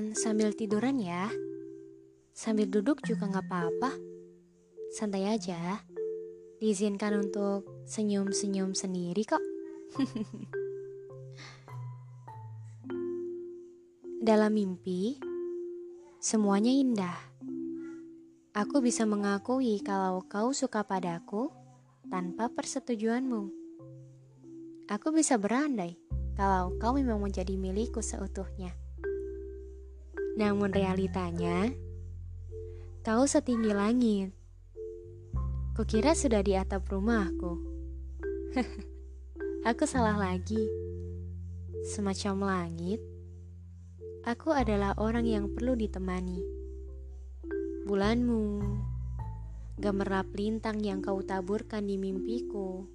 Jangan sambil tiduran ya. Sambil duduk juga gak apa-apa. Santai aja. Diizinkan untuk senyum-senyum sendiri kok. Dalam mimpi, semuanya indah. Aku bisa mengakui kalau kau suka padaku tanpa persetujuanmu. Aku bisa berandai kalau kau memang menjadi milikku seutuhnya. Namun realitanya, kau setinggi langit. Kukira sudah di atap rumahku. Aku salah lagi. Semacam langit, aku adalah orang yang perlu ditemani. Bulanmu, gemerlap lintang yang kau taburkan di mimpiku,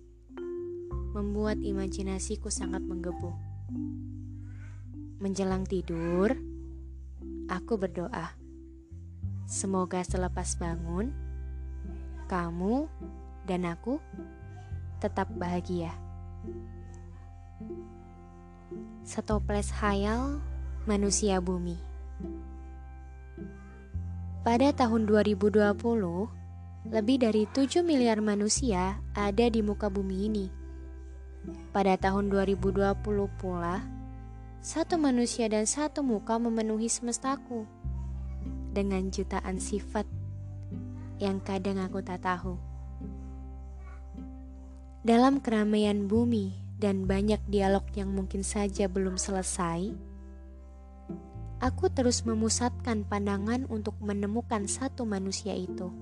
membuat imajinasiku sangat menggebu. Menjelang tidur, aku berdoa. Semoga selepas bangun, kamu dan aku tetap bahagia. Setoples khayal manusia bumi. Pada tahun 2020, lebih dari 7 miliar manusia ada di muka bumi ini. Pada tahun 2020 pula, satu manusia dan satu muka memenuhi semestaku dengan jutaan sifat yang kadang aku tak tahu. Dalam keramaian bumi dan banyak dialog yang mungkin saja belum selesai, aku terus memusatkan pandangan untuk menemukan satu manusia itu.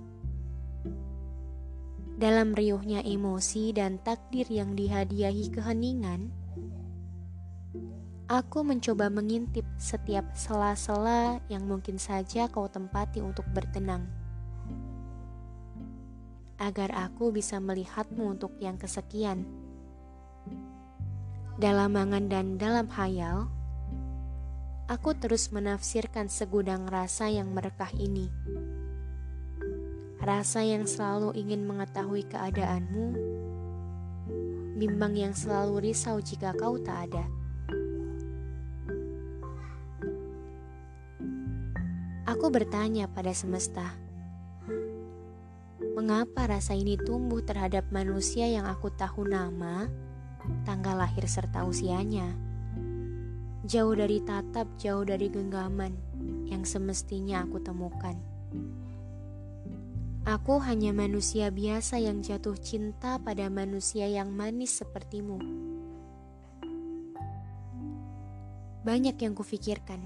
Dalam riuhnya emosi dan takdir yang dihadiahi keheningan, aku mencoba mengintip setiap sela-sela yang mungkin saja kau tempati untuk bertenang, agar aku bisa melihatmu untuk yang kesekian. Dalam angan dan dalam khayal, aku terus menafsirkan segudang rasa yang merekah ini. Rasa yang selalu ingin mengetahui keadaanmu, bimbang yang selalu risau jika kau tak ada. Aku bertanya pada semesta, mengapa rasa ini tumbuh terhadap manusia yang aku tahu nama, tanggal lahir serta usianya? Jauh dari tatap, jauh dari genggaman yang semestinya aku temukan. Aku hanya manusia biasa yang jatuh cinta pada manusia yang manis sepertimu. Banyak yang kufikirkan.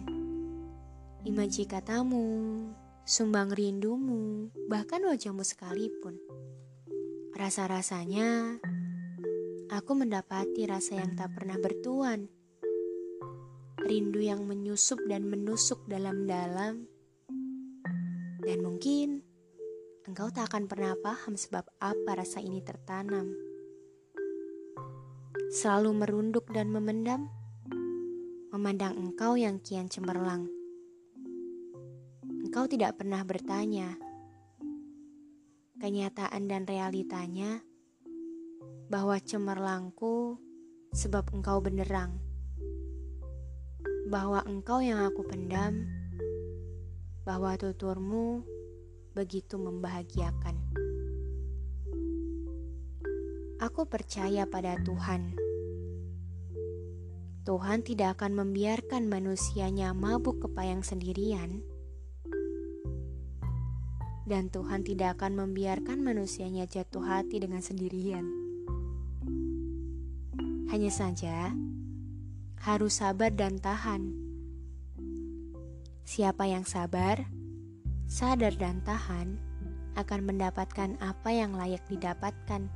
Imaji katamu, sumbang rindumu, bahkan wajahmu sekalipun. Rasa-rasanya, aku mendapati rasa yang tak pernah bertuan. Rindu yang menyusup dan menusuk dalam-dalam. Dan mungkin engkau tak akan pernah paham sebab apa rasa ini tertanam. Selalu merunduk dan memendam, memandang engkau yang kian cemerlang. Engkau tidak pernah bertanya, kenyataan dan realitanya, bahwa cemerlangku sebab engkau benderang, bahwa engkau yang aku pendam, bahwa tuturmu begitu membahagiakan. Aku percaya pada Tuhan. Tuhan tidak akan membiarkan manusianya mabuk kepayang sendirian, dan Tuhan tidak akan membiarkan manusianya jatuh hati dengan sendirian. Hanya saja, harus sabar dan tahan. Siapa yang sabar, sadar dan tahan akan mendapatkan apa yang layak didapatkan.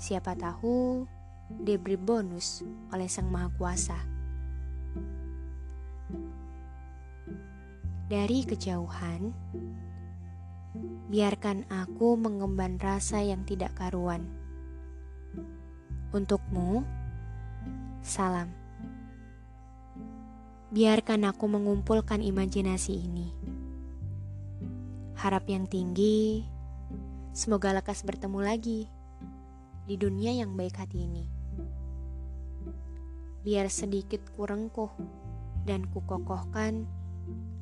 Siapa tahu diberi bonus oleh Sang Maha Kuasa. Dari kejauhan, biarkan aku mengemban rasa yang tidak karuan. Untukmu, salam. Biarkan aku mengumpulkan imajinasi ini. Harap yang tinggi, semoga lekas bertemu lagi di dunia yang baik hati ini. Biar sedikit kurengkuh dan kukokohkan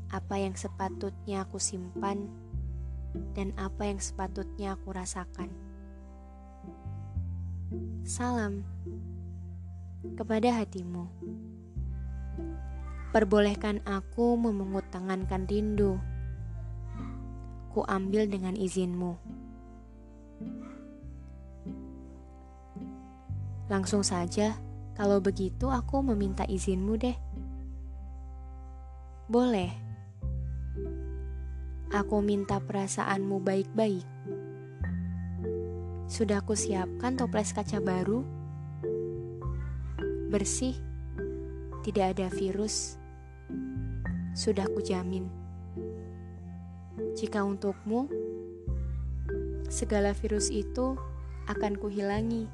apa yang sepatutnya aku simpan dan apa yang sepatutnya aku rasakan. Salam kepada hatimu. Perbolehkan aku memungut tangankan rindu. Ku ambil dengan izinmu. Langsung saja, kalau begitu aku meminta izinmu deh. Boleh. Aku minta perasaanmu baik-baik. Sudah aku siapkan toples kaca baru. Bersih. Tidak ada virus. Sudah aku jamin. Jika untukmu, segala virus itu akan kuhilangi.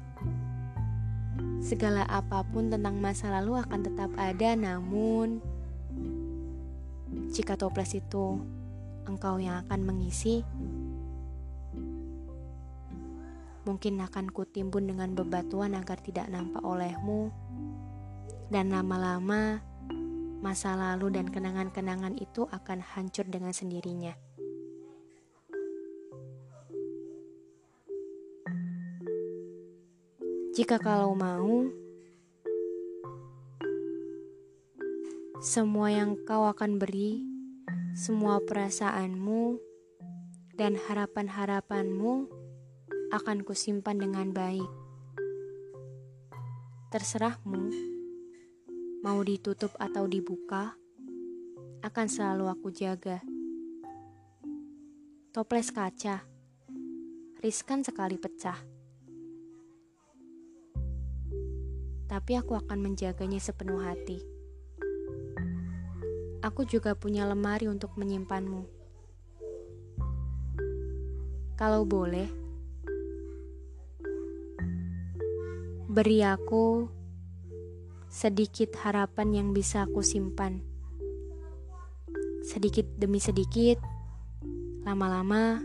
Segala apapun tentang masa lalu akan tetap ada, namun jika toples itu engkau yang akan mengisi, mungkin akan kutimbun dengan bebatuan agar tidak nampak olehmu. Dan lama-lama masa lalu dan kenangan-kenangan itu akan hancur dengan sendirinya. Jika kalau mau, semua yang kau akan beri, semua perasaanmu dan harapan-harapanmu akan kusimpan dengan baik. Terserahmu, mau ditutup atau dibuka, akan selalu aku jaga. Toples kaca, riskan sekali pecah. Tapi aku akan menjaganya sepenuh hati. Aku juga punya lemari untuk menyimpanmu. Kalau boleh, beri aku sedikit harapan yang bisa aku simpan. Sedikit demi sedikit, lama-lama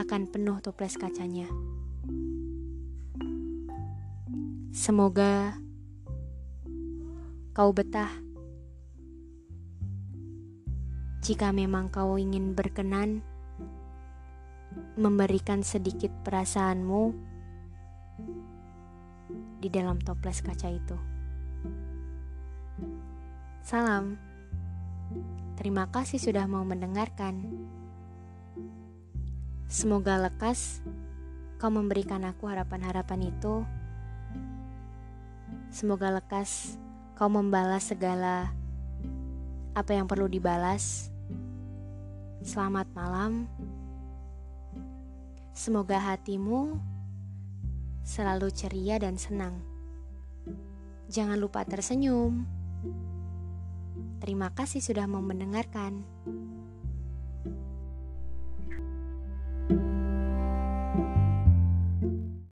akan penuh toples kacanya. Semoga kau betah. Jika memang kau ingin berkenan memberikan sedikit perasaanmu di dalam toples kaca itu. Salam. Terima kasih sudah mau mendengarkan. Semoga lekas kau memberikan aku harapan-harapan itu. Semoga lekas kau membalas segala apa yang perlu dibalas. Selamat malam. Semoga hatimu selalu ceria dan senang. Jangan lupa tersenyum. Terima kasih sudah mau mendengarkan.